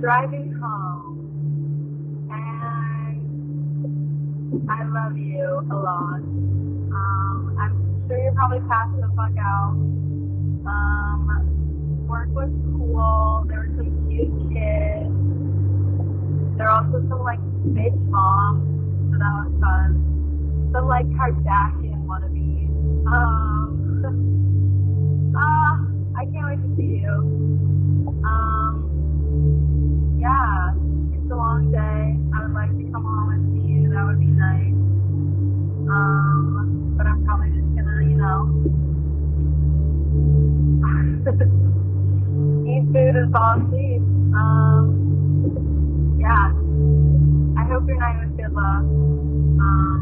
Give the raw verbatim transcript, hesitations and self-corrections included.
driving home, and I love you a lot. Um, I'm sure you're probably passing the fuck out. Um, work was cool. There were some cute kids. There were also some, like, bitch moms, so that was fun. Some, like, Kardashian wannabes. Um, uh, I can't wait to see you. Um, yeah, it's a long day. I would like to come home and see you. That would be nice. Um, but I'm probably just gonna, you know, eat food and fall asleep. Um, yeah. I hope your night was good, love. Um,